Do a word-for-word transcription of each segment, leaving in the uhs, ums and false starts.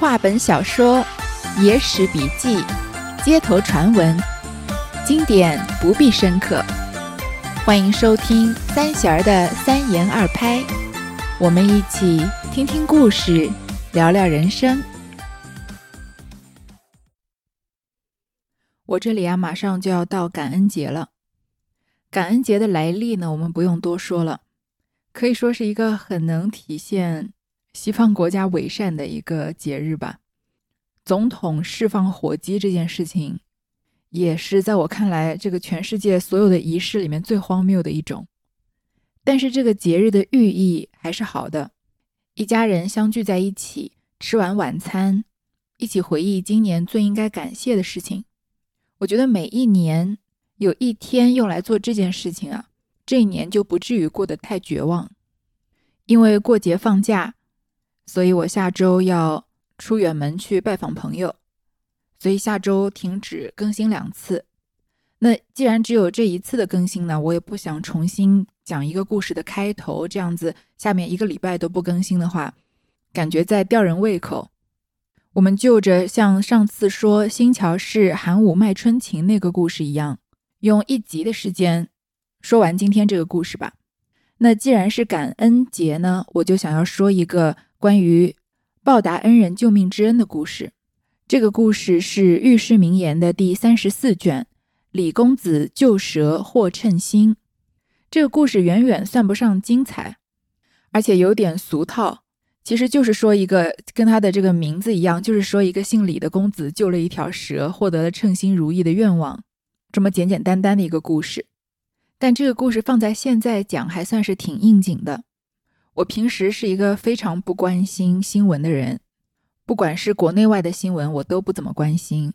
话本小说、野史笔记、街头传闻，经典不必深刻。欢迎收听三弦儿的三言二拍，我们一起听听故事，聊聊人生。我这里啊，马上就要到感恩节了。感恩节的来历呢，我们不用多说了，可以说是一个很能体现西方国家伪善的一个节日吧。总统释放火鸡这件事情，也是在我看来，这个全世界所有的仪式里面最荒谬的一种。但是这个节日的寓意还是好的，一家人相聚在一起，吃完晚餐，一起回忆今年最应该感谢的事情。我觉得每一年有一天用来做这件事情啊，这一年就不至于过得太绝望。因为过节放假，所以我下周要出远门去拜访朋友，所以下周停止更新两次。那既然只有这一次的更新呢，我也不想重新讲一个故事的开头，这样子下面一个礼拜都不更新的话，感觉在吊人胃口。我们就着像上次说新桥市寒武卖春芹那个故事一样，用一集的时间说完今天这个故事吧。那既然是感恩节呢，我就想要说一个关于报答恩人救命之恩的故事。这个故事是《寓世名言》的第三十四卷，李公子救蛇获称心。这个故事远远算不上精彩，而且有点俗套，其实就是说一个跟他的这个名字一样，就是说一个姓李的公子救了一条蛇，获得了称心如意的愿望，这么简简单单的一个故事。但这个故事放在现在讲还算是挺应景的。我平时是一个非常不关心新闻的人，不管是国内外的新闻我都不怎么关心，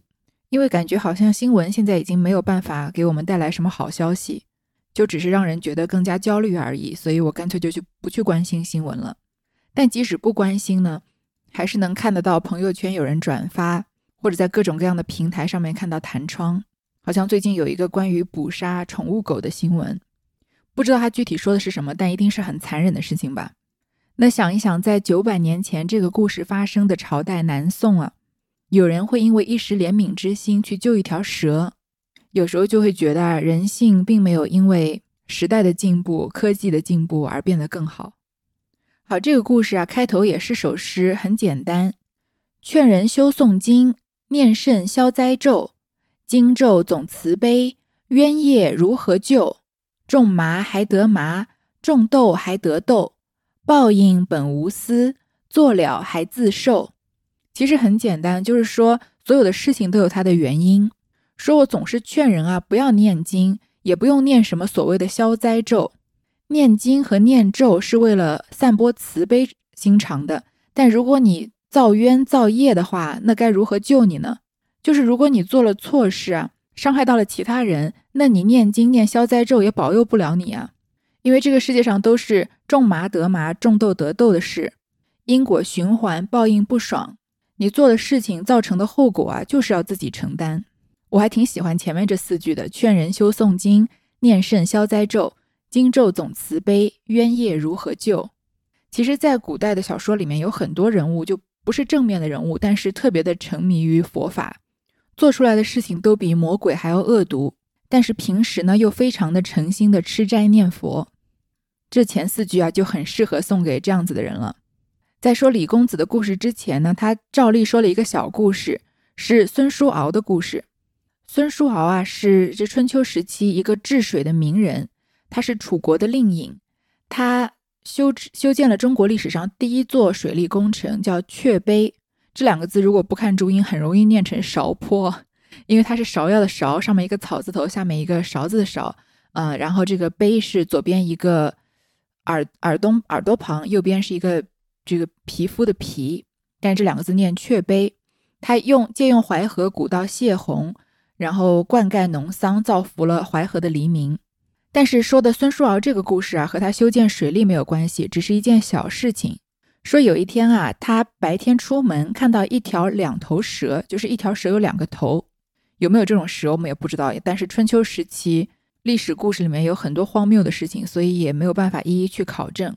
因为感觉好像新闻现在已经没有办法给我们带来什么好消息，就只是让人觉得更加焦虑而已，所以我干脆就去不去关心新闻了。但即使不关心呢，还是能看得到朋友圈有人转发，或者在各种各样的平台上面看到弹窗，好像最近有一个关于捕杀宠物狗的新闻，不知道他具体说的是什么，但一定是很残忍的事情吧。那想一想，在九百年前这个故事发生的朝代南宋啊，有人会因为一时怜悯之心去救一条蛇，有时候就会觉得人性并没有因为时代的进步、科技的进步而变得更好。好，这个故事啊，开头也是首诗，很简单，劝人修诵经，念圣消灾咒，经咒总慈悲，冤业如何救？种麻还得麻，种豆还得豆，报应本无私，做了还自受。其实很简单，就是说所有的事情都有它的原因。说我总是劝人啊，不要念经，也不用念什么所谓的消灾咒。念经和念咒是为了散播慈悲心肠的，但如果你造冤造业的话，那该如何救你呢？就是如果你做了错事啊，伤害到了其他人，那你念经念消灾咒也保佑不了你啊。因为这个世界上都是种麻得麻，种豆得豆的事，因果循环，报应不爽，你做的事情造成的后果啊，就是要自己承担。我还挺喜欢前面这四句的，劝人修诵经，念圣消灾咒，经咒总慈悲，冤业如何救。其实在古代的小说里面，有很多人物就不是正面的人物，但是特别的沉迷于佛法，做出来的事情都比魔鬼还要恶毒，但是平时呢又非常的诚心的吃斋念佛。这前四句啊就很适合送给这样子的人了。在说李公子的故事之前呢，他照例说了一个小故事，是孙叔敖的故事。孙叔敖啊是这春秋时期一个治水的名人，他是楚国的令尹，他 修, 修建了中国历史上第一座水利工程，叫阙碑。这两个字如果不看注音很容易念成勺坡，因为它是芍药的芍，上面一个草字头，下面一个勺子的勺、呃、然后这个碑是左边一个 耳, 耳, 东耳朵旁，右边是一个这个皮肤的皮，但是这两个字念阙碑。它用借用淮河古道泄洪，然后灌溉农桑，造福了淮河的黎民。但是说的孙叔敖这个故事啊，和他修建水利没有关系，只是一件小事情。说有一天啊，他白天出门看到一条两头蛇，就是一条蛇有两个头，有没有这种蛇我们也不知道，但是春秋时期历史故事里面有很多荒谬的事情，所以也没有办法一一去考证。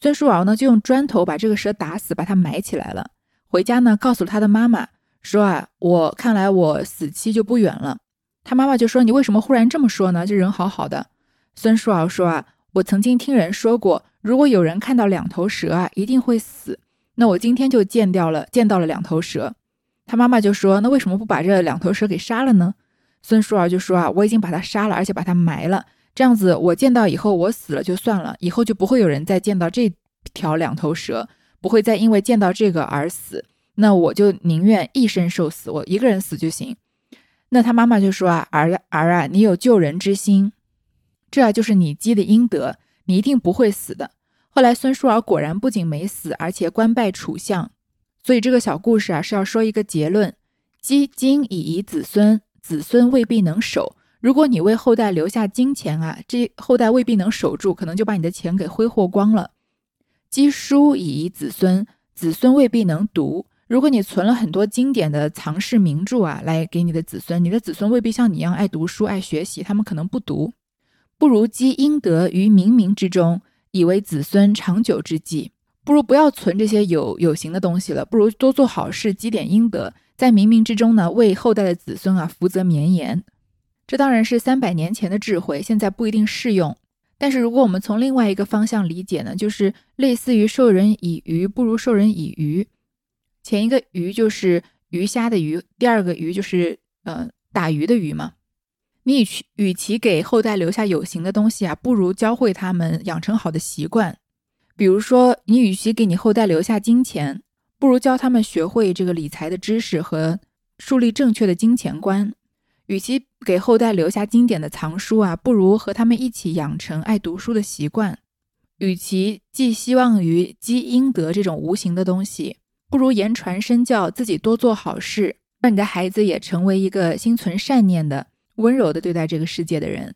孙叔敖呢就用砖头把这个蛇打死，把它埋起来了，回家呢告诉他的妈妈说啊，我看来我死期就不远了。他妈妈就说，你为什么忽然这么说呢？这人好好的。孙叔敖说啊，我曾经听人说过，如果有人看到两头蛇啊，一定会死。那我今天就见到了，见到了两头蛇。他妈妈就说，那为什么不把这两头蛇给杀了呢？孙叔敖就说啊，我已经把它杀了，而且把它埋了。这样子我见到以后我死了就算了，以后就不会有人再见到这条两头蛇，不会再因为见到这个而死。那我就宁愿一身受死，我一个人死就行。那他妈妈就说啊，儿儿啊，你有救人之心，这啊就是你积的阴德，你一定不会死的。后来孙叔敖果然不仅没死，而且官拜楚相。所以这个小故事啊是要说一个结论，积金以遗子孙，子孙未必能守。如果你为后代留下金钱啊，这后代未必能守住，可能就把你的钱给挥霍光了。积书以遗子孙，子孙未必能读。如果你存了很多经典的藏式名著啊，来给你的子孙，你的子孙未必像你一样爱读书爱学习，他们可能不读。不如积阴德于冥冥之中，以为子孙长久之计。不如不要存这些有有形的东西了，不如多做好事，积点阴德，在冥冥之中呢为后代的子孙啊福泽绵延。这当然是三百年前的智慧，现在不一定适用。但是如果我们从另外一个方向理解呢，就是类似于授人以鱼不如授人以渔。前一个鱼就是鱼虾的鱼，第二个鱼就是呃打鱼的鱼嘛。你与其给后代留下有形的东西啊，不如教会他们养成好的习惯。比如说，你与其给你后代留下金钱，不如教他们学会这个理财的知识和树立正确的金钱观。与其给后代留下经典的藏书啊，不如和他们一起养成爱读书的习惯。与其寄希望于积阴德这种无形的东西，不如言传身教，自己多做好事，让你的孩子也成为一个心存善念的、温柔的对待这个世界的人。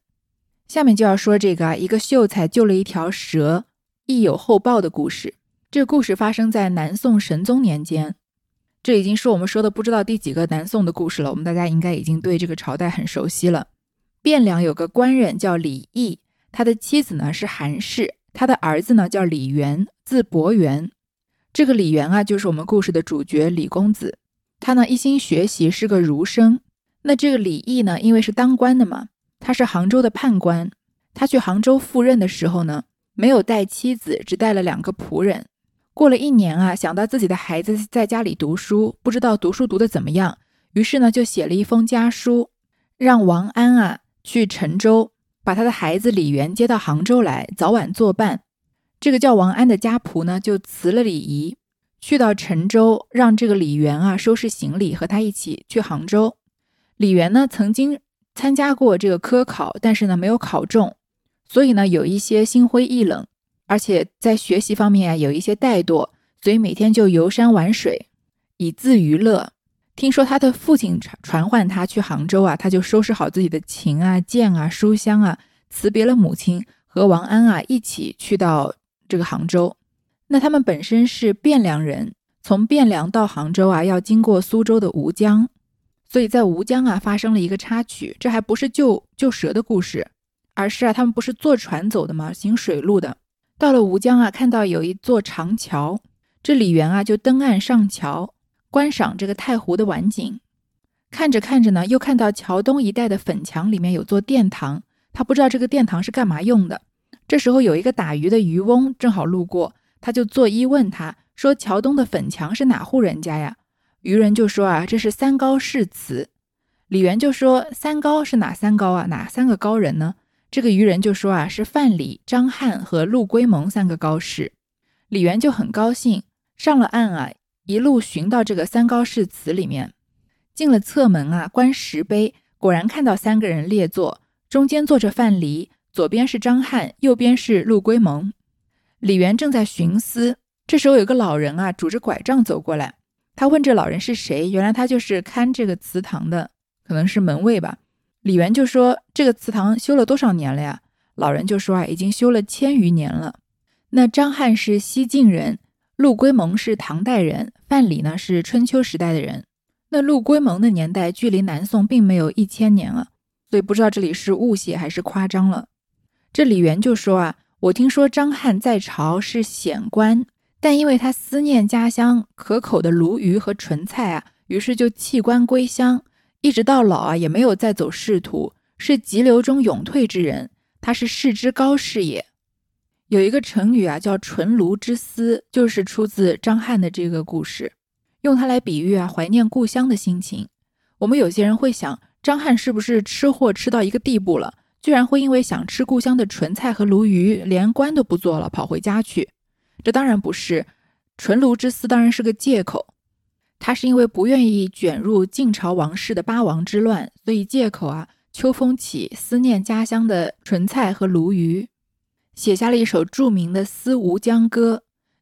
下面就要说这个、啊、一个秀才救了一条蛇，亦有后报的故事。这个故事发生在南宋神宗年间，这已经是我们说的不知道第几个南宋的故事了，我们大家应该已经对这个朝代很熟悉了。汴梁有个官人叫李益，他的妻子呢是韩氏，他的儿子呢叫李元，字伯元。这个李元啊，就是我们故事的主角李公子，他呢一心学习，是个儒生。那这个李益呢，因为是当官的嘛，他是杭州的判官。他去杭州赴任的时候呢，没有带妻子，只带了两个仆人。过了一年啊，想到自己的孩子在家里读书，不知道读书读得怎么样，于是呢就写了一封家书，让王安啊去陈州，把他的孩子李元接到杭州来，早晚作伴。这个叫王安的家仆呢，就辞了礼仪，去到陈州，让这个李元啊收拾行李，和他一起去杭州。李元呢曾经参加过这个科考，但是呢没有考中，所以呢有一些心灰意冷，而且在学习方面啊有一些怠惰，所以每天就游山玩水，以自娱乐。听说他的父亲传唤他去杭州啊，他就收拾好自己的琴啊、剑啊、书箱啊，辞别了母亲，和王安啊一起去到这个杭州。那他们本身是汴梁人，从汴梁到杭州啊，要经过苏州的吴江，所以在吴江啊发生了一个插曲。这还不是救救蛇的故事，而是啊他们不是坐船走的嘛，行水路的。到了吴江啊，看到有一座长桥，这李元啊就登岸上桥，观赏这个太湖的晚景。看着看着呢，又看到桥东一带的粉墙里面有座殿堂，他不知道这个殿堂是干嘛用的。这时候有一个打鱼的渔翁正好路过，他就作揖问他说，桥东的粉墙是哪户人家呀？渔人就说啊，这是三高誓词。李元就说，三高是哪三高啊？哪三个高人呢？这个渔人就说啊，是范蠡、张翰和陆龟蒙三个高士。李元就很高兴，上了岸啊，一路寻到这个三高誓词里面。进了侧门啊，观石碑，果然看到三个人列坐，中间坐着范蠡，左边是张翰，右边是陆龟蒙。李元正在寻思，这时候有个老人啊，拄着拐杖走过来。他问这老人是谁，原来他就是看这个祠堂的，可能是门卫吧。李元就说，这个祠堂修了多少年了呀？老人就说啊，已经修了千余年了。那张翰是西晋人，陆龟蒙是唐代人，范蠡呢是春秋时代的人。那陆龟蒙的年代距离南宋并没有一千年了，所以不知道这里是误写还是夸张了。这李元就说啊，我听说张翰在朝是显官，但因为他思念家乡可口的鲈鱼和纯菜啊，于是就弃官归乡，一直到老啊也没有再走仕途，是急流中勇退之人，他是士之高士也。有一个成语啊叫纯鲈之思，就是出自张翰的这个故事，用它来比喻啊怀念故乡的心情。我们有些人会想，张翰是不是吃货吃到一个地步了，居然会因为想吃故乡的纯菜和鲈鱼连官都不做了跑回家去。这当然不是，纯鲈之思当然是个借口，他是因为不愿意卷入晋朝王室的八王之乱，所以借口啊秋风起思念家乡的纯菜和鲈鱼，写下了一首著名的《思吴江歌》：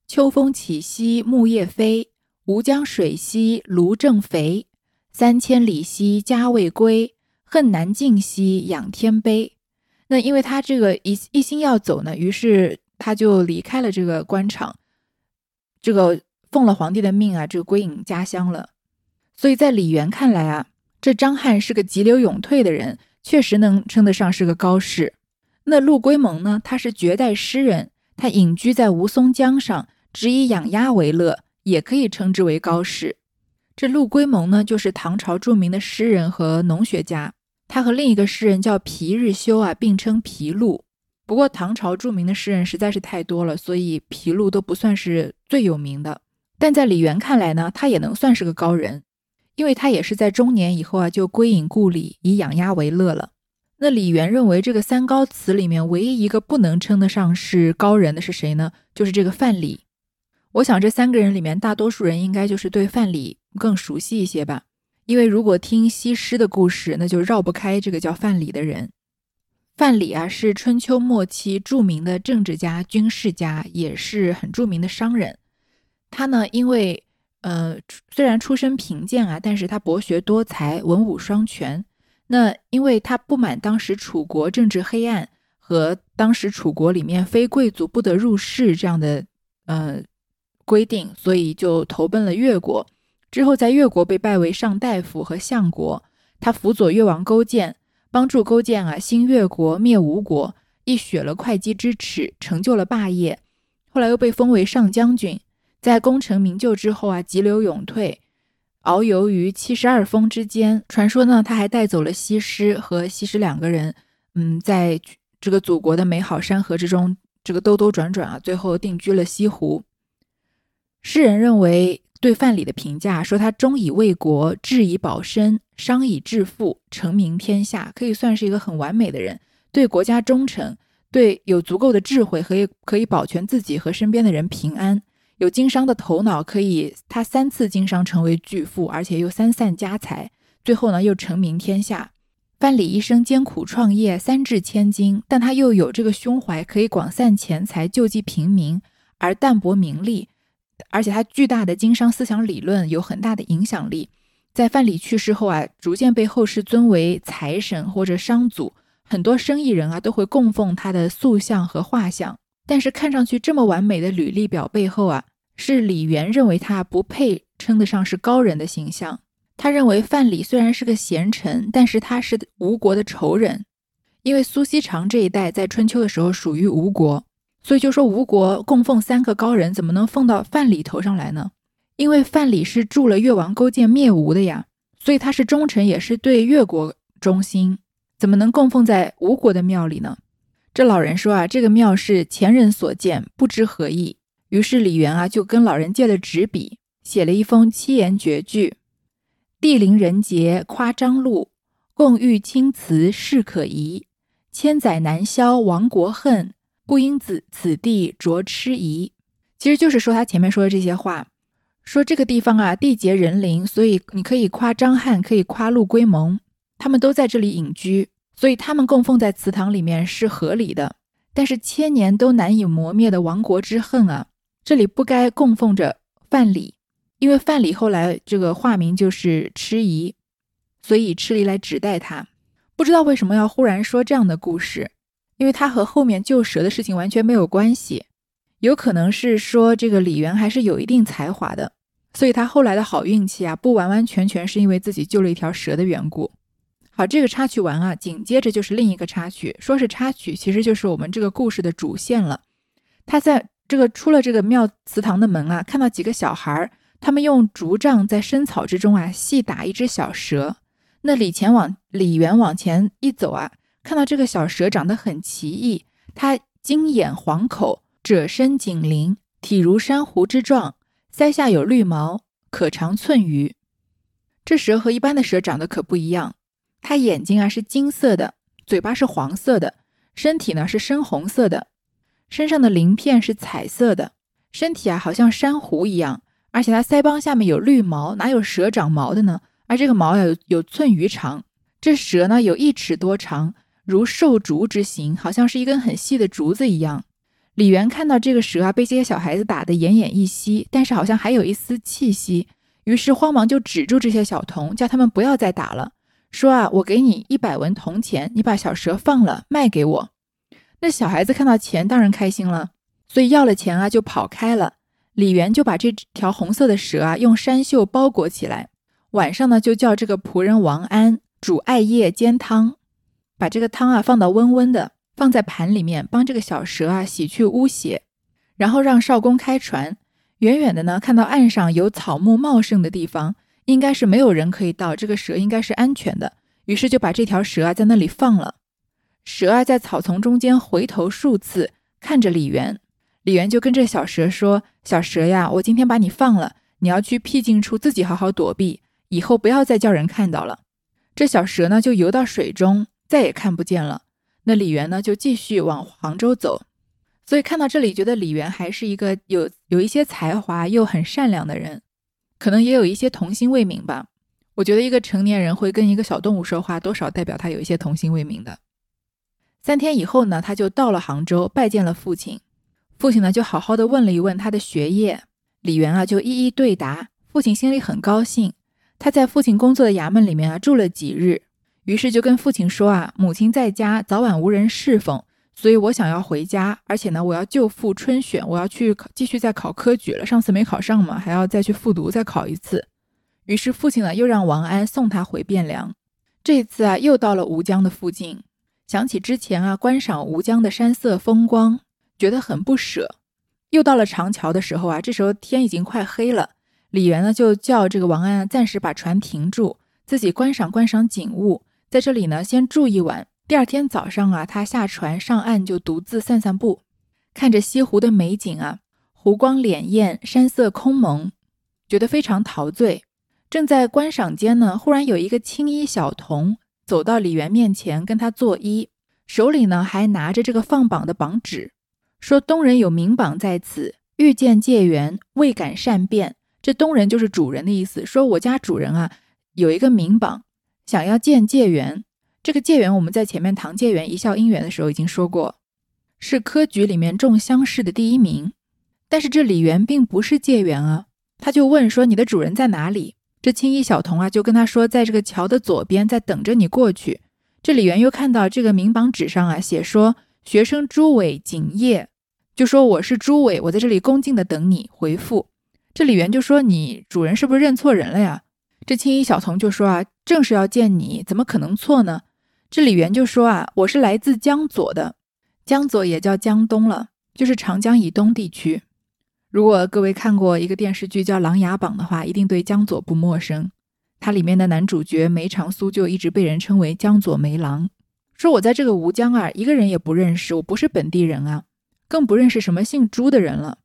秋风起兮木叶飞，吴江水兮鲈正肥，三千里兮家未归，恨难尽兮仰天悲。那因为他这个 一, 一心要走呢，于是他就离开了这个官场，这个奉了皇帝的命啊，这个归隐家乡了。所以在李元看来啊，这张翰是个急流勇退的人，确实能称得上是个高士。那陆龟蒙呢，他是绝代诗人，他隐居在吴淞江上，只以养鸭为乐，也可以称之为高士。这陆龟蒙呢，就是唐朝著名的诗人和农学家，他和另一个诗人叫皮日休啊，并称皮陆。不过唐朝著名的诗人实在是太多了，所以皮陆都不算是最有名的。但在李元看来呢，他也能算是个高人，因为他也是在中年以后啊就归隐故里，以养鸭为乐了。那李元认为这个三高词里面唯一一个不能称得上是高人的是谁呢？就是这个范蠡。我想这三个人里面大多数人应该就是对范蠡更熟悉一些吧，因为如果听西施的故事，那就绕不开这个叫范蠡的人。范蠡啊，是春秋末期著名的政治家、军事家，也是很著名的商人。他呢，因为呃虽然出身贫贱啊，但是他博学多才，文武双全。那因为他不满当时楚国政治黑暗和当时楚国里面非贵族不得入仕这样的呃规定，所以就投奔了越国。之后在越国被拜为上大夫和相国，他辅佐越王勾践，帮助勾践啊兴越国灭吴国，一雪了会稽之耻，成就了霸业。后来又被封为上将军，在功成名就之后啊急流勇退，遨游于七十二峰之间。传说呢，他还带走了西施和西施两个人，嗯，在这个祖国的美好山河之中这个兜兜转转啊，最后定居了西湖。诗人认为对范蠡的评价说，他忠以为国，智以保身，商以致富，成名天下，可以算是一个很完美的人，对国家忠诚，对有足够的智慧可以可以保全自己和身边的人平安，有经商的头脑，可以他三次经商成为巨富，而且又三散家财，最后呢又成名天下。范蠡一生艰苦创业，三掷千金，但他又有这个胸怀，可以广散钱财，救济平民，而淡泊名利。而且他巨大的经商思想理论有很大的影响力，在范蠡去世后啊，逐渐被后世尊为财神或者商祖，很多生意人啊都会供奉他的塑像和画像。但是看上去这么完美的履历表背后啊，是李元认为他不配称得上是高人的形象。他认为范蠡虽然是个贤臣，但是他是吴国的仇人，因为苏锡常这一带在春秋的时候属于吴国，所以就说吴国供奉三个高人，怎么能奉到范蠡头上来呢？因为范蠡是助了越王勾践灭吴的呀，所以他是忠臣，也是对越国忠心，怎么能供奉在吴国的庙里呢？这老人说啊，这个庙是前人所建，不知何意。于是李元啊就跟老人借了纸笔，写了一封七言绝句：地灵人杰夸张禄，共遇青瓷事可疑，千载难消亡国恨，不因此此地着痴疑。其实就是说他前面说的这些话，说这个地方啊地杰人灵，所以你可以夸张翰，可以夸陆龟蒙，他们都在这里隐居，所以他们供奉在祠堂里面是合理的。但是千年都难以磨灭的亡国之恨啊，这里不该供奉着范蠡，因为范蠡后来这个化名就是痴疑，所以以痴离来指代他。不知道为什么要忽然说这样的故事，因为他和后面救蛇的事情完全没有关系，有可能是说这个李元还是有一定才华的，所以他后来的好运气啊，不完完全全是因为自己救了一条蛇的缘故。好，这个插曲完啊，紧接着就是另一个插曲，说是插曲，其实就是我们这个故事的主线了。他在这个出了这个庙祠堂的门啊，看到几个小孩，他们用竹杖在深草之中啊细打一只小蛇。那李乾往李元往前一走啊，看到这个小蛇长得很奇异，它金眼黄口，赭身紧鳞，体如珊瑚之状，腮下有绿毛，可长寸余。这蛇和一般的蛇长得可不一样，它眼睛啊是金色的，嘴巴是黄色的，身体呢是深红色的，身上的鳞片是彩色的，身体啊好像珊瑚一样，而且它腮帮下面有绿毛，哪有蛇长毛的呢？而这个毛有有寸余长，这蛇呢有一尺多长，如瘦竹之形，好像是一根很细的竹子一样。李元看到这个蛇啊被这些小孩子打得奄奄一息，但是好像还有一丝气息，于是慌忙就止住这些小童，叫他们不要再打了，说啊，我给你一百文铜钱，你把小蛇放了卖给我。那小孩子看到钱当然开心了，所以要了钱啊就跑开了。李元就把这条红色的蛇啊用山袖包裹起来，晚上呢就叫这个仆人王安煮艾叶煎汤，把这个汤啊放到温温的，放在盘里面，帮这个小蛇啊洗去污血，然后让少公开船。远远的呢看到岸上有草木茂盛的地方，应该是没有人可以到，这个蛇应该是安全的，于是就把这条蛇啊在那里放了。蛇啊在草丛中间回头数次，看着李元。李元就跟这小蛇说，小蛇呀，我今天把你放了，你要去僻静处自己好好躲避，以后不要再叫人看到了。这小蛇呢就游到水中，再也看不见了。那李元呢就继续往杭州走。所以看到这里觉得李元还是一个有有一些才华又很善良的人，可能也有一些童心未泯吧。我觉得一个成年人会跟一个小动物说话，多少代表他有一些童心未泯的。三天以后呢，他就到了杭州，拜见了父亲。父亲呢就好好的问了一问他的学业，李元啊就一一对答，父亲心里很高兴。他在父亲工作的衙门里面啊住了几日，于是就跟父亲说啊，母亲在家早晚无人侍奉，所以我想要回家，而且呢我要就复春选，我要去继续再考科举了，上次没考上嘛，还要再去复读再考一次。于是父亲呢又让王安送他回汴梁。这一次啊又到了吴江的附近，想起之前啊观赏吴江的山色风光，觉得很不舍。又到了长桥的时候啊，这时候天已经快黑了，李元呢就叫这个王安暂时把船停住，自己观赏观赏景物，在这里呢先住一晚。第二天早上啊，他下船上岸就独自散散步，看着西湖的美景啊，湖光潋滟，山色空蒙，觉得非常陶醉。正在观赏间呢，忽然有一个青衣小童走到李元面前跟他作揖，手里呢还拿着这个放榜的榜纸，说东人有名榜在此，欲见介元，未敢擅辩。这东人就是主人的意思，说我家主人啊有一个名榜，想要见介元。这个介元我们在前面唐介元一笑姻缘的时候已经说过，是科举里面中乡试的第一名。但是这李元并不是介元啊，他就问说你的主人在哪里。这青衣小童啊就跟他说，在这个桥的左边，在等着你过去。这李元又看到这个名榜纸上啊写说学生朱伟景业，就说我是朱伟，我在这里恭敬的等你回复。这李元就说你主人是不是认错人了呀？这青衣小童就说啊，正是要见你，怎么可能错呢？这李元就说啊，我是来自江左的，江左也叫江东了，就是长江以东地区。如果各位看过一个电视剧叫《琅琊榜》的话，一定对江左不陌生。它里面的男主角梅长苏就一直被人称为江左梅郎，说我在这个吴江啊，一个人也不认识，我不是本地人啊，更不认识什么姓朱的人了。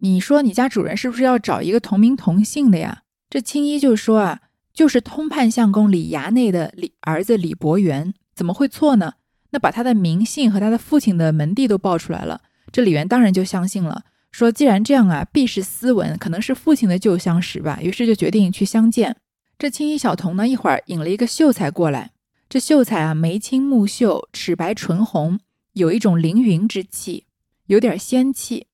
你说你家主人是不是要找一个同名同姓的呀？这青衣就说啊，就是通判相公李衙内的李儿子李伯元，怎么会错呢？那把他的名姓和他的父亲的门第都报出来了。这李元当然就相信了，说既然这样啊，必是斯文，可能是父亲的旧相识吧，于是就决定去相见。这青衣小童呢一会儿引了一个秀才过来，这秀才啊眉清目秀，齿白唇红，有一种凌云之气，有点仙气。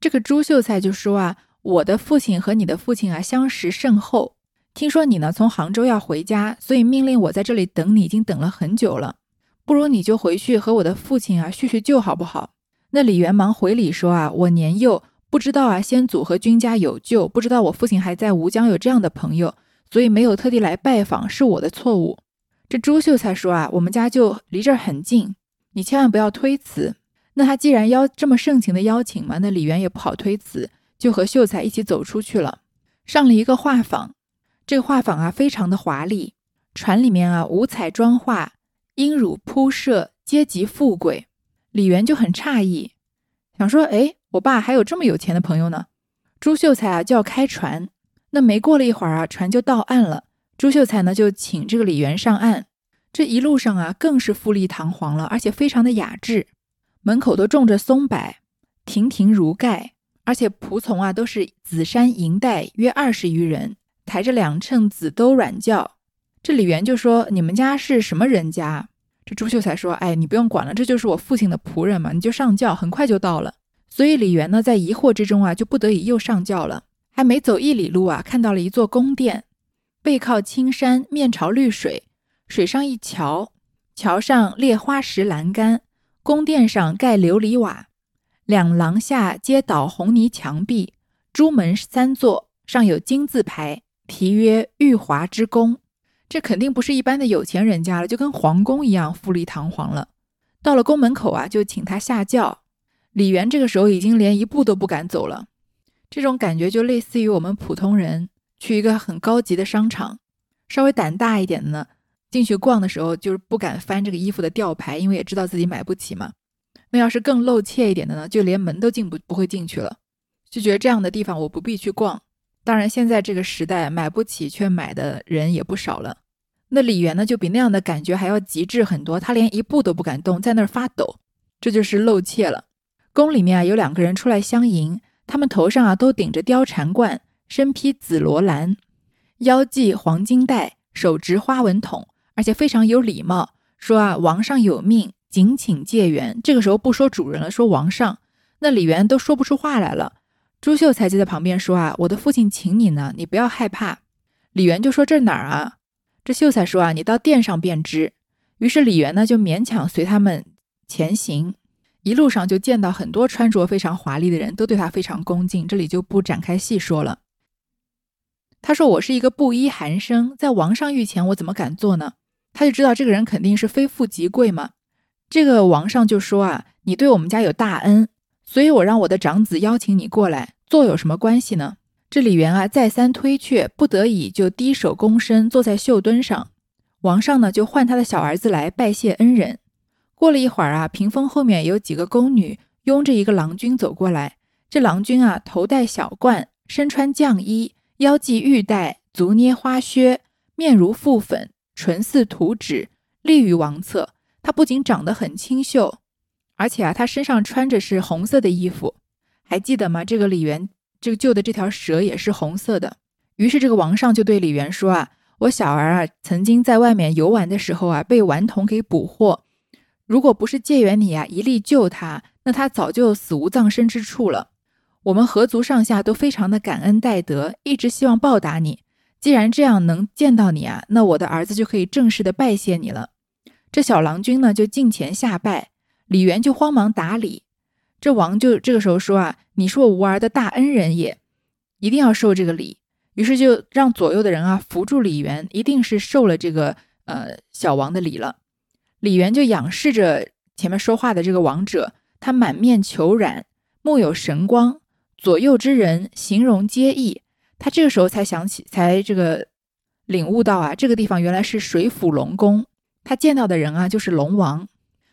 这个朱秀才就说啊，我的父亲和你的父亲啊相识甚厚，听说你呢从杭州要回家，所以命令我在这里等你，已经等了很久了，不如你就回去和我的父亲啊叙叙旧好不好？那李元忙回礼说啊，我年幼，不知道啊先祖和君家有旧，不知道我父亲还在吴江有这样的朋友，所以没有特地来拜访，是我的错误。这朱秀才说啊，我们家就离这儿很近，你千万不要推辞。那他既然邀这么盛情的邀请嘛，那李媛也不好推辞，就和秀才一起走出去了，上了一个画舫。这个画舫啊非常的华丽，船里面啊五彩妆画，鹦鹉铺设，阶级富贵。李媛就很诧异，想说诶，我爸还有这么有钱的朋友呢。朱秀才啊就要开船，那没过了一会儿啊，船就到岸了。朱秀才呢就请这个李媛上岸，这一路上啊更是富丽堂皇了，而且非常的雅致，门口都种着松柏，亭亭如盖，而且仆从啊都是紫衫银带，约二十余人，抬着两乘紫兜软轿。这李媛就说，你们家是什么人家？这朱秀才说，哎，你不用管了，这就是我父亲的仆人嘛，你就上轿，很快就到了。所以李媛呢在疑惑之中啊，就不得已又上轿了。还没走一里路啊，看到了一座宫殿，背靠青山，面朝绿水，水上一桥，桥上列花石栏杆，宫殿上盖琉璃瓦，两廊下皆倒红泥墙壁，朱门三座，上有金字牌，题曰玉华之宫。这肯定不是一般的有钱人家了，就跟皇宫一样富丽堂皇了。到了宫门口啊，就请他下轿。李媛这个时候已经连一步都不敢走了，这种感觉就类似于我们普通人去一个很高级的商场，稍微胆大一点的呢，进去逛的时候就是不敢翻这个衣服的吊牌，因为也知道自己买不起嘛。那要是更露怯一点的呢，就连门都进不不会进去了，就觉得这样的地方我不必去逛。当然现在这个时代买不起却买的人也不少了。那李媛呢就比那样的感觉还要极致很多，他连一步都不敢动，在那儿发抖，这就是露怯了。宫里面啊有两个人出来相迎，他们头上啊都顶着貂蝉冠，身披紫罗兰，腰系黄金带，手执花纹筒，而且非常有礼貌，说啊王上有命，谨请借援。这个时候不说主人了，说王上。那李媛都说不出话来了。朱秀才就在旁边说啊，我的父亲请你呢，你不要害怕。李媛就说，这哪儿啊？这秀才说啊，你到殿上便知。于是李媛呢就勉强随他们前行，一路上就见到很多穿着非常华丽的人，都对他非常恭敬，这里就不展开细说了。他说，我是一个布衣寒生，在王上御前我怎么敢做呢？他就知道这个人肯定是非富即贵嘛。这个王上就说啊，你对我们家有大恩，所以我让我的长子邀请你过来，坐有什么关系呢？这李媛啊再三推却，不得已就低首躬身坐在绣墩上。王上呢就唤他的小儿子来拜谢恩人。过了一会儿啊，屏风后面有几个宫女拥着一个郎君走过来。这郎君啊头戴小冠，身穿绛衣，腰系玉带，足捏花靴，面如覆粉，唇似涂脂，立于王侧。他不仅长得很清秀，而且啊他身上穿着是红色的衣服。还记得吗？这个李媛这个旧的这条蛇也是红色的。于是这个王上就对李媛说啊，我小儿啊曾经在外面游玩的时候啊被顽童给捕获，如果不是借援你啊一力救他，那他早就死无葬身之处了。我们合族上下都非常的感恩戴德，一直希望报答你。既然这样能见到你啊，那我的儿子就可以正式的拜谢你了。这小郎君呢就近前下拜，李媛就慌忙打礼。这王就这个时候说啊，你是我无儿的大恩人也，一定要受这个礼。于是就让左右的人啊扶住李媛，一定是受了这个呃小王的礼了。李媛就仰视着前面说话的这个王者，他满面虬髯，目有神光，左右之人形容皆异。他这个时候才想起，才这个领悟到啊，这个地方原来是水府龙宫，他见到的人啊就是龙王。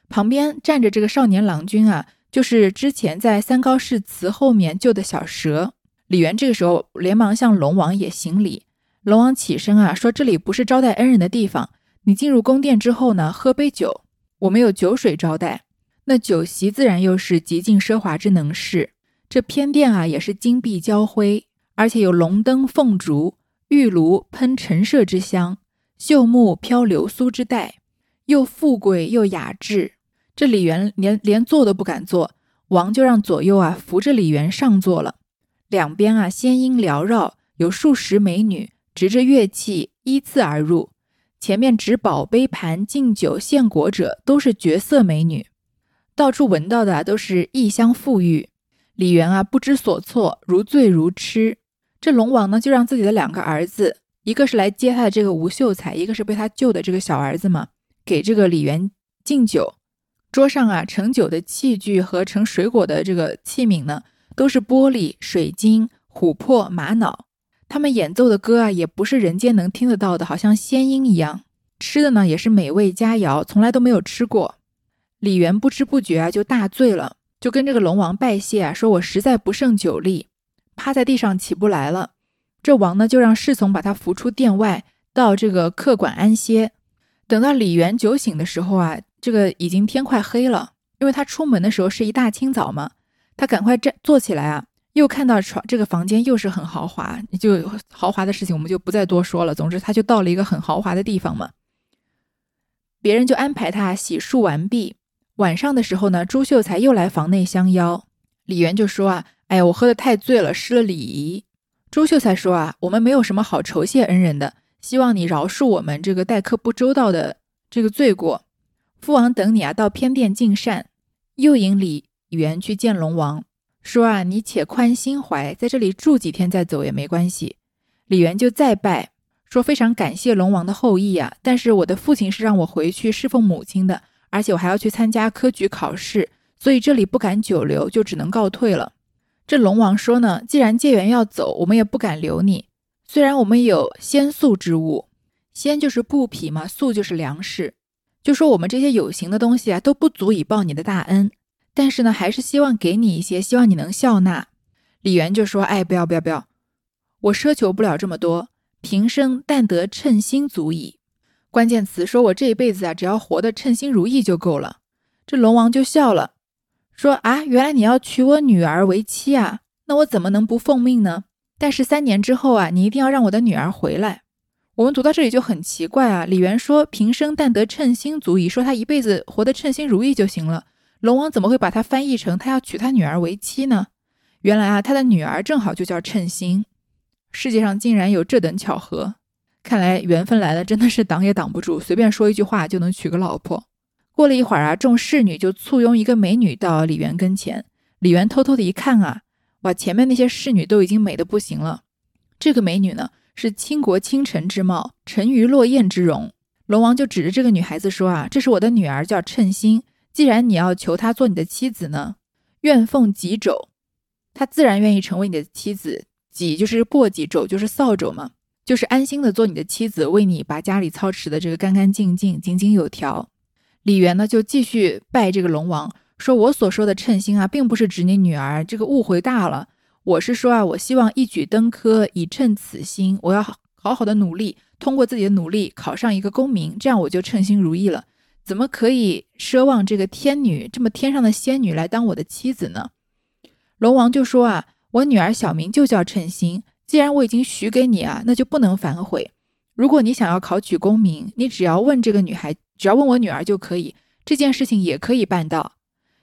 旁边站着这个少年郎君啊，就是之前在三高市祠后面救的小蛇。李媛这个时候连忙向龙王也行礼。龙王起身啊说，这里不是招待恩人的地方，你进入宫殿之后呢，喝杯酒，我们有酒水招待。那酒席自然又是极尽奢华之能事。这偏殿啊也是金碧交辉，而且有龙灯凤烛，玉炉喷陈麝之香，秀幕飘流苏之带，又富贵又雅致。这李媛连连坐都不敢坐，王就让左右啊扶着李媛上座了。两边啊仙音缭绕，有数十美女执着乐器依次而入。前面执宝杯盘敬酒献果者都是绝色美女，到处闻到的、啊、都是异香馥郁。李媛啊不知所措，如醉如痴。这龙王呢就让自己的两个儿子，一个是来接他的这个吴秀才，一个是被他救的这个小儿子嘛，给这个李媛敬酒。桌上啊盛酒的器具和盛水果的这个器皿呢，都是玻璃、水晶、琥珀、玛瑙。他们演奏的歌啊，也不是人间能听得到的，好像仙音一样。吃的呢也是美味佳肴，从来都没有吃过。李元不知不觉啊就大醉了，就跟这个龙王拜谢啊，说我实在不胜酒力，趴在地上起不来了。这王呢就让侍从把他扶出殿外，到这个客馆安歇。等到李元酒醒的时候啊，这个已经天快黑了，因为他出门的时候是一大清早嘛，他赶快站坐起来啊，又看到床这个房间又是很豪华，就豪华的事情我们就不再多说了。总之他就到了一个很豪华的地方嘛，别人就安排他洗漱完毕。晚上的时候呢，朱秀才又来房内相邀，李元就说啊，哎呀，我喝得太醉了，失了礼仪。朱秀才说啊，我们没有什么好酬谢恩人的，希望你饶恕我们这个待客不周到的这个罪过。父王等你啊，到偏殿尽善。又引李元去见龙王，说啊，你且宽心怀，在这里住几天再走也没关系。李元就再拜，说非常感谢龙王的厚意啊，但是我的父亲是让我回去侍奉母亲的，而且我还要去参加科举考试，所以这里不敢久留，就只能告退了。这龙王说呢，既然解元要走，我们也不敢留你，虽然我们有鲜素之物，鲜就是布匹嘛，素就是粮食，就说我们这些有形的东西啊，都不足以报你的大恩，但是呢还是希望给你一些，希望你能笑纳。李元就说，哎，不要不要不要，我奢求不了这么多，平生但得称心足矣。关键词说我这一辈子啊，只要活得称心如意就够了。这龙王就笑了，说啊，原来你要娶我女儿为妻啊，那我怎么能不奉命呢？但是三年之后啊，你一定要让我的女儿回来。我们读到这里就很奇怪啊，李元说平生但得称心足矣，说他一辈子活得称心如意就行了，龙王怎么会把他翻译成他要娶他女儿为妻呢？原来啊，他的女儿正好就叫称心，世界上竟然有这等巧合，看来缘分来了真的是挡也挡不住，随便说一句话就能娶个老婆。过了一会儿啊，众侍女就簇拥一个美女到李元跟前，李元偷偷的一看啊，哇，前面那些侍女都已经美得不行了，这个美女呢是倾国倾城之貌，沉鱼落雁之容。龙王就指着这个女孩子说啊，这是我的女儿叫称心，既然你要求她做你的妻子呢，愿奉己肘，她自然愿意成为你的妻子，己就是簸箕，肘就是扫帚嘛，就是安心的做你的妻子，为你把家里操持的这个干干净净，井井有条。李元呢就继续拜这个龙王，说我所说的称心啊，并不是指你女儿，这个误会大了，我是说啊，我希望一举登科，以称此心，我要好好的努力，通过自己的努力考上一个功名，这样我就称心如意了。怎么可以奢望这个天女，这么天上的仙女来当我的妻子呢？龙王就说啊，我女儿小名就叫称心，既然我已经许给你啊，那就不能反悔。如果你想要考取功名，你只要问这个女孩，只要问我女儿就可以，这件事情也可以办到。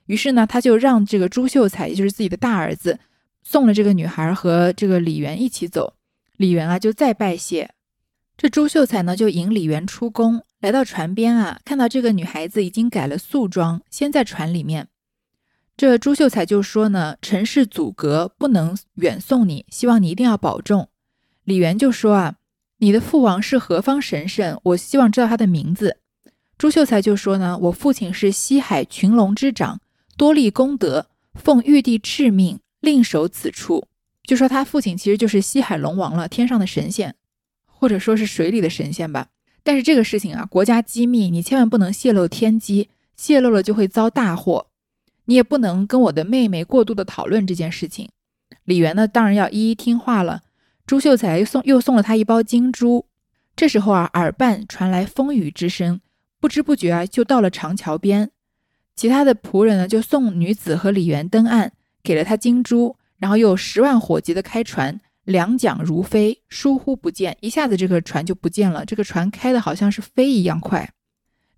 于是呢，他就让这个朱秀才，也就是自己的大儿子，送了这个女孩和这个李元一起走。李元啊就再拜谢，这朱秀才呢就引李元出宫，来到船边啊，看到这个女孩子已经改了素装，先在船里面。这朱秀才就说呢，尘世阻隔，不能远送你，希望你一定要保重。李元就说啊，你的父王是何方神圣，我希望知道他的名字。朱秀才就说呢，我父亲是西海群龙之长，多立功德，奉玉帝敕命，另守此处。就说他父亲其实就是西海龙王了，天上的神仙，或者说是水里的神仙吧。但是这个事情啊，国家机密，你千万不能泄露天机，泄露了就会遭大祸，你也不能跟我的妹妹过度的讨论这件事情。李元呢当然要一一听话了，朱秀才又送又送了他一包金珠。这时候啊，耳畔传来风雨之声，不知不觉啊就到了长桥边。其他的仆人呢就送女子和李元登岸，给了他金珠，然后又有十万火急的开船，两桨如飞，疏忽不见，一下子这个船就不见了。这个船开的好像是飞一样快，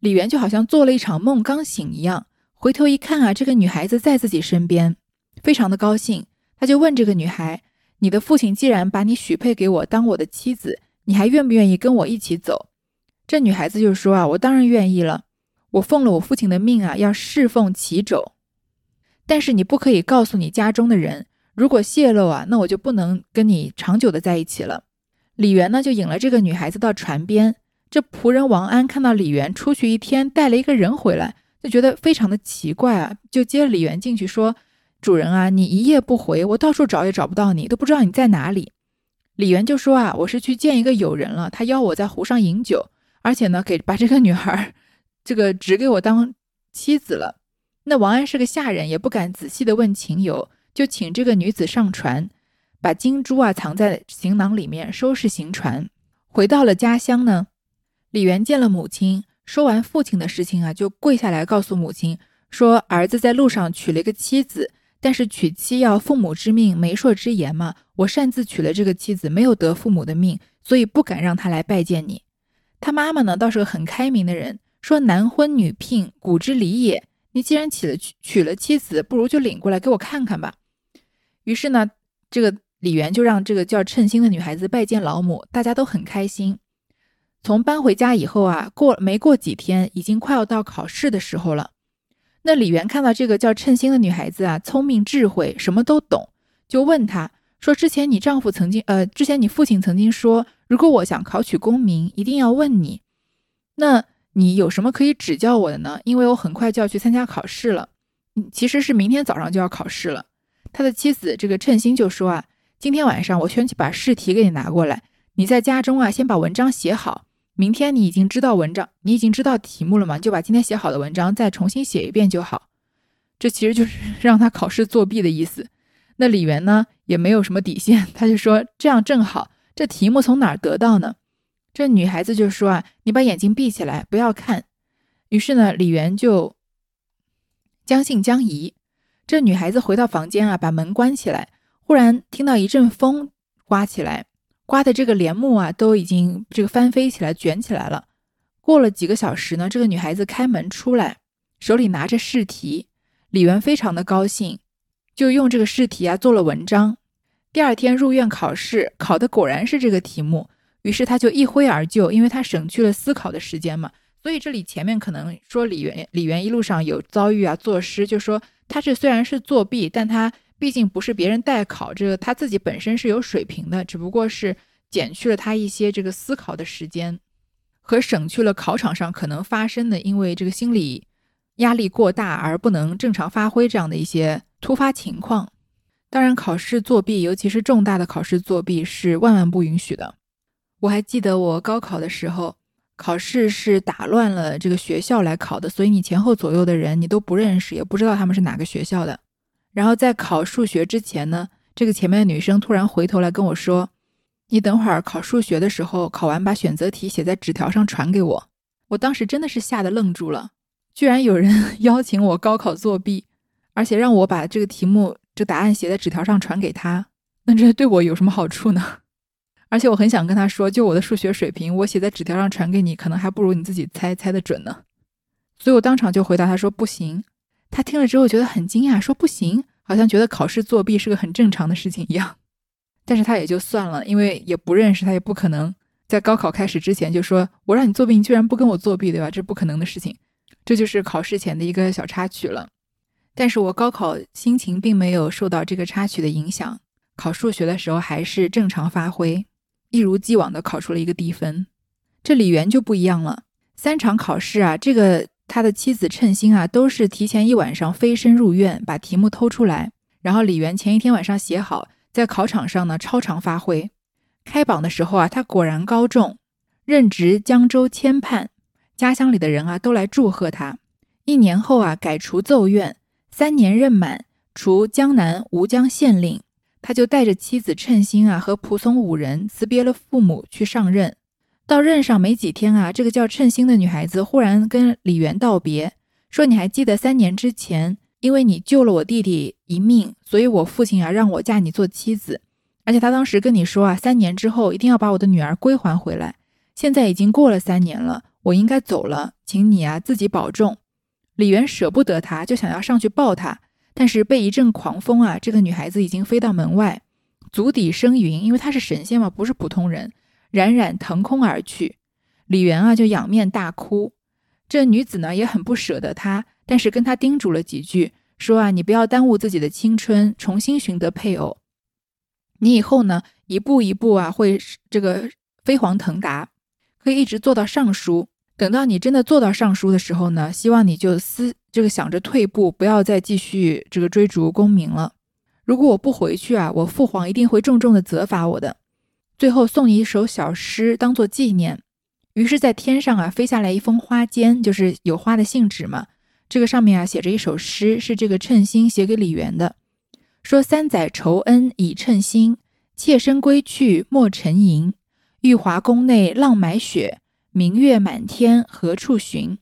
李元就好像做了一场梦刚醒一样，回头一看啊，这个女孩子在自己身边，非常的高兴。他就问这个女孩，你的父亲既然把你许配给我当我的妻子，你还愿不愿意跟我一起走？这女孩子就说啊，我当然愿意了，我奉了我父亲的命啊，要侍奉其肘。但是你不可以告诉你家中的人，如果泄露啊，那我就不能跟你长久的在一起了。李元呢就引了这个女孩子到船边，这仆人王安看到李元出去一天带了一个人回来，就觉得非常的奇怪啊，就接着李元进去说，主人啊，你一夜不回，我到处找也找不到你，都不知道你在哪里。李元就说啊，我是去见一个友人了，他邀我在湖上饮酒，而且呢给把这个女孩这个指给我当妻子了。那王安是个下人，也不敢仔细的问情由，就请这个女子上船，把金珠啊藏在行囊里面，收拾行船。回到了家乡呢，李元见了母亲，说完父亲的事情啊，就跪下来告诉母亲说，儿子在路上娶了一个妻子，但是娶妻要父母之命媒妁之言嘛，我擅自娶了这个妻子，没有得父母的命，所以不敢让他来拜见你。他妈妈呢倒是个很开明的人，说男婚女聘，古之礼也，你既然娶了娶了妻子，不如就领过来给我看看吧。于是呢，这个李元就让这个叫称心的女孩子拜见老母，大家都很开心。从搬回家以后啊，过没过几天，已经快要到考试的时候了。那李元看到这个叫称心的女孩子啊，聪明智慧，什么都懂，就问她说，之前你丈夫曾经呃，之前你父亲曾经说，如果我想考取功名，一定要问你，那你有什么可以指教我的呢？因为我很快就要去参加考试了，其实是明天早上就要考试了。他的妻子这个称心就说啊，今天晚上我先去把试题给你拿过来，你在家中啊先把文章写好，明天你已经知道文章，你已经知道题目了嘛，就把今天写好的文章再重新写一遍就好。这其实就是让他考试作弊的意思。那李元呢也没有什么底线，他就说这样正好，这题目从哪儿得到呢？这女孩子就说啊，你把眼睛闭起来，不要看。于是呢，李元就将信将疑。这女孩子回到房间啊，把门关起来，忽然听到一阵风刮起来，刮的这个帘幕啊都已经这个翻飞起来，卷起来了。过了几个小时呢，这个女孩子开门出来，手里拿着试题。李元非常的高兴，就用这个试题啊做了文章。第二天入院考试，考的果然是这个题目。于是他就一挥而就，因为他省去了思考的时间嘛。所以这里前面可能说李元李元一路上有遭遇啊作诗，就说他这虽然是作弊，但他毕竟不是别人代考，这个他自己本身是有水平的，只不过是减去了他一些这个思考的时间，和省去了考场上可能发生的因为这个心理压力过大而不能正常发挥这样的一些突发情况。当然考试作弊，尤其是重大的考试作弊是万万不允许的。我还记得我高考的时候，考试是打乱了这个学校来考的，所以你前后左右的人你都不认识，也不知道他们是哪个学校的。然后在考数学之前呢，这个前面的女生突然回头来跟我说，你等会儿考数学的时候，考完把选择题写在纸条上传给我。我当时真的是吓得愣住了，居然有人邀请我高考作弊，而且让我把这个题目这答案写在纸条上传给他，那这对我有什么好处呢？而且我很想跟他说，就我的数学水平，我写在纸条上传给你，可能还不如你自己猜猜得准呢。所以我当场就回答他说不行。他听了之后觉得很惊讶，说不行，好像觉得考试作弊是个很正常的事情一样。但是他也就算了，因为也不认识，他也不可能在高考开始之前就说我让你作弊，你居然不跟我作弊，对吧？这不可能的事情。这就是考试前的一个小插曲了。但是我高考心情并没有受到这个插曲的影响，考数学的时候还是正常发挥，一如既往的考出了一个低分。这李元就不一样了，三场考试啊，这个他的妻子称心啊，都是提前一晚上飞身入院，把题目偷出来，然后李元前一天晚上写好，在考场上呢超常发挥。开榜的时候啊，他果然高中，任职江州签判，家乡里的人啊都来祝贺他。一年后啊，改除奏院，三年任满，除江南吴江县令。他就带着妻子称心啊和仆从五人辞别了父母去上任。到任上没几天啊，这个叫称心的女孩子忽然跟李元道别，说你还记得三年之前，因为你救了我弟弟一命，所以我父亲啊让我嫁你做妻子，而且他当时跟你说啊，三年之后一定要把我的女儿归还回来，现在已经过了三年了，我应该走了，请你啊自己保重。李元舍不得她，就想要上去抱她，但是被一阵狂风啊，这个女孩子已经飞到门外，足底生云，因为她是神仙嘛，不是普通人，冉冉腾空而去。李元啊就仰面大哭。这女子呢也很不舍得她，但是跟她叮嘱了几句，说啊你不要耽误自己的青春，重新寻得配偶，你以后呢一步一步啊会这个飞黄腾达，可以一直做到尚书，等到你真的做到上书的时候呢，希望你就思这个想着退步，不要再继续这个追逐功名了。如果我不回去啊，我父皇一定会重重的责罚我的。最后送你一首小诗当做纪念。于是在天上啊飞下来一封花笺，就是有花的信纸嘛，这个上面啊写着一首诗，是这个称心写给李元的，说三载仇恩已称心，妾身归去莫沉吟，玉华宫内浪买雪，明月满天何处寻。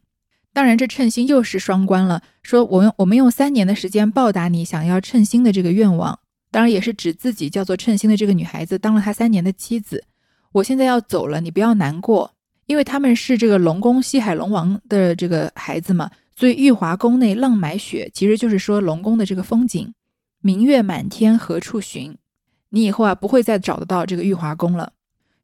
当然这称心又是双关了，说我们我们用三年的时间报答你想要称心的这个愿望，当然也是指自己叫做称心的这个女孩子当了她三年的妻子，我现在要走了，你不要难过。因为他们是这个龙宫西海龙王的这个孩子嘛，所以玉华宫内浪买雪其实就是说龙宫的这个风景，明月满天何处寻，你以后啊不会再找得到这个玉华宫了。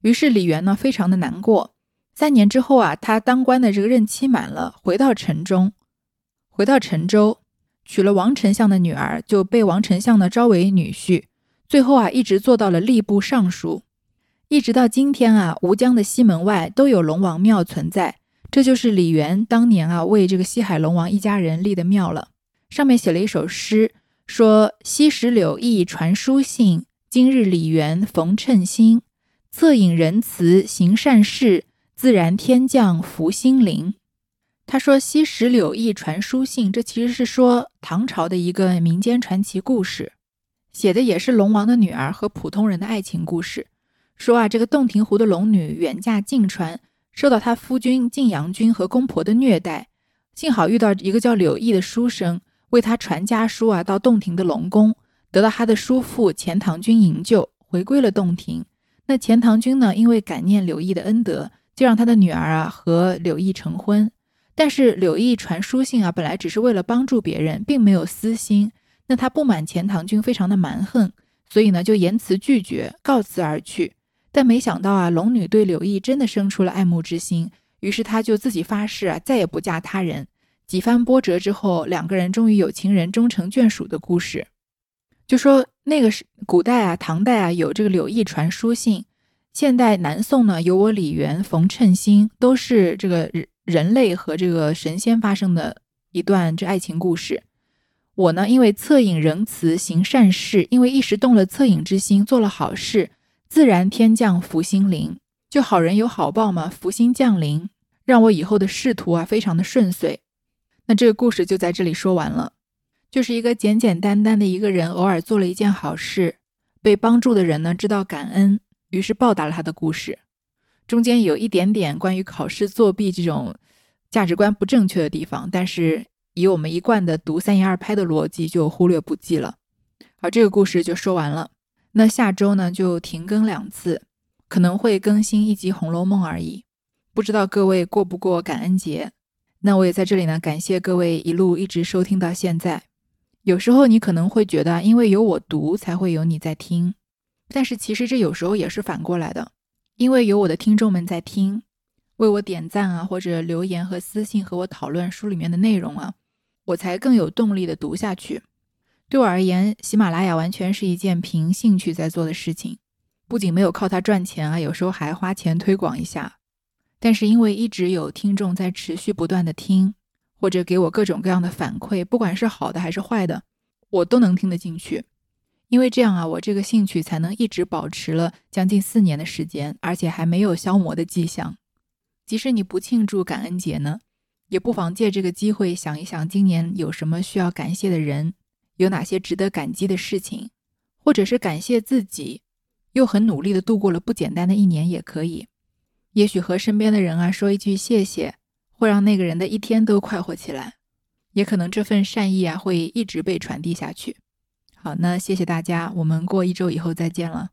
于是李元呢非常的难过，三年之后啊他当官的这个任期满了，回到城中回到城州，娶了王丞相的女儿，就被王丞相呢招为女婿，最后啊一直做到了吏部尚书。一直到今天啊，吴江的西门外都有龙王庙存在，这就是李元当年啊为这个西海龙王一家人立的庙了。上面写了一首诗，说昔时柳毅传书信，今日李元逢称心，恻隐仁慈行善事，自然天降福心灵。他说昔时柳毅传书信，这其实是说唐朝的一个民间传奇故事，写的也是龙王的女儿和普通人的爱情故事。说啊，这个洞庭湖的龙女远嫁泾川，受到她夫君晋阳君和公婆的虐待，幸好遇到一个叫柳毅的书生，为她传家书啊到洞庭的龙宫，得到她的叔父钱塘君营救，回归了洞庭。那钱塘君呢，因为感念柳毅的恩德，就让他的女儿啊和柳毅成婚。但是柳毅传书信啊，本来只是为了帮助别人，并没有私心。那他不满钱塘君非常的蛮横，所以呢就言辞拒绝，告辞而去。但没想到啊，龙女对柳毅真的生出了爱慕之心，于是她就自己发誓啊，再也不嫁他人。几番波折之后，两个人终于有情人终成眷属的故事。就说那个是古代啊，唐代啊有这个柳毅传书信，现代南宋呢有我李元逢称心，都是这个人类和这个神仙发生的一段这爱情故事。我呢因为恻隐仁慈行善事，因为一时动了恻隐之心，做了好事，自然天降福心临，就好人有好报嘛，福星降临，让我以后的仕途啊非常的顺遂。那这个故事就在这里说完了，就是一个简简单单的一个人偶尔做了一件好事，被帮助的人呢知道感恩，于是报答了他的故事。中间有一点点关于考试作弊这种价值观不正确的地方，但是以我们一贯的读三言二拍的逻辑就忽略不计了。好，这个故事就说完了。那下周呢就停更两次，可能会更新一集《红楼梦》而已，不知道各位过不过感恩节。那我也在这里呢感谢各位一路一直收听到现在。有时候你可能会觉得因为有我读才会有你在听，但是其实这有时候也是反过来的，因为有我的听众们在听，为我点赞啊，或者留言和私信和我讨论书里面的内容啊，我才更有动力的读下去。对我而言，喜马拉雅完全是一件凭兴趣在做的事情，不仅没有靠它赚钱啊，有时候还花钱推广一下。但是因为一直有听众在持续不断的听，或者给我各种各样的反馈，不管是好的还是坏的，我都能听得进去。因为这样啊，我这个兴趣才能一直保持了将近四年的时间，而且还没有消磨的迹象。即使你不庆祝感恩节呢，也不妨借这个机会想一想今年有什么需要感谢的人，有哪些值得感激的事情，或者是感谢自己又很努力的度过了不简单的一年也可以。也许和身边的人啊说一句谢谢，会让那个人的一天都快活起来，也可能这份善意啊会一直被传递下去。好，那谢谢大家，我们过一周以后再见了。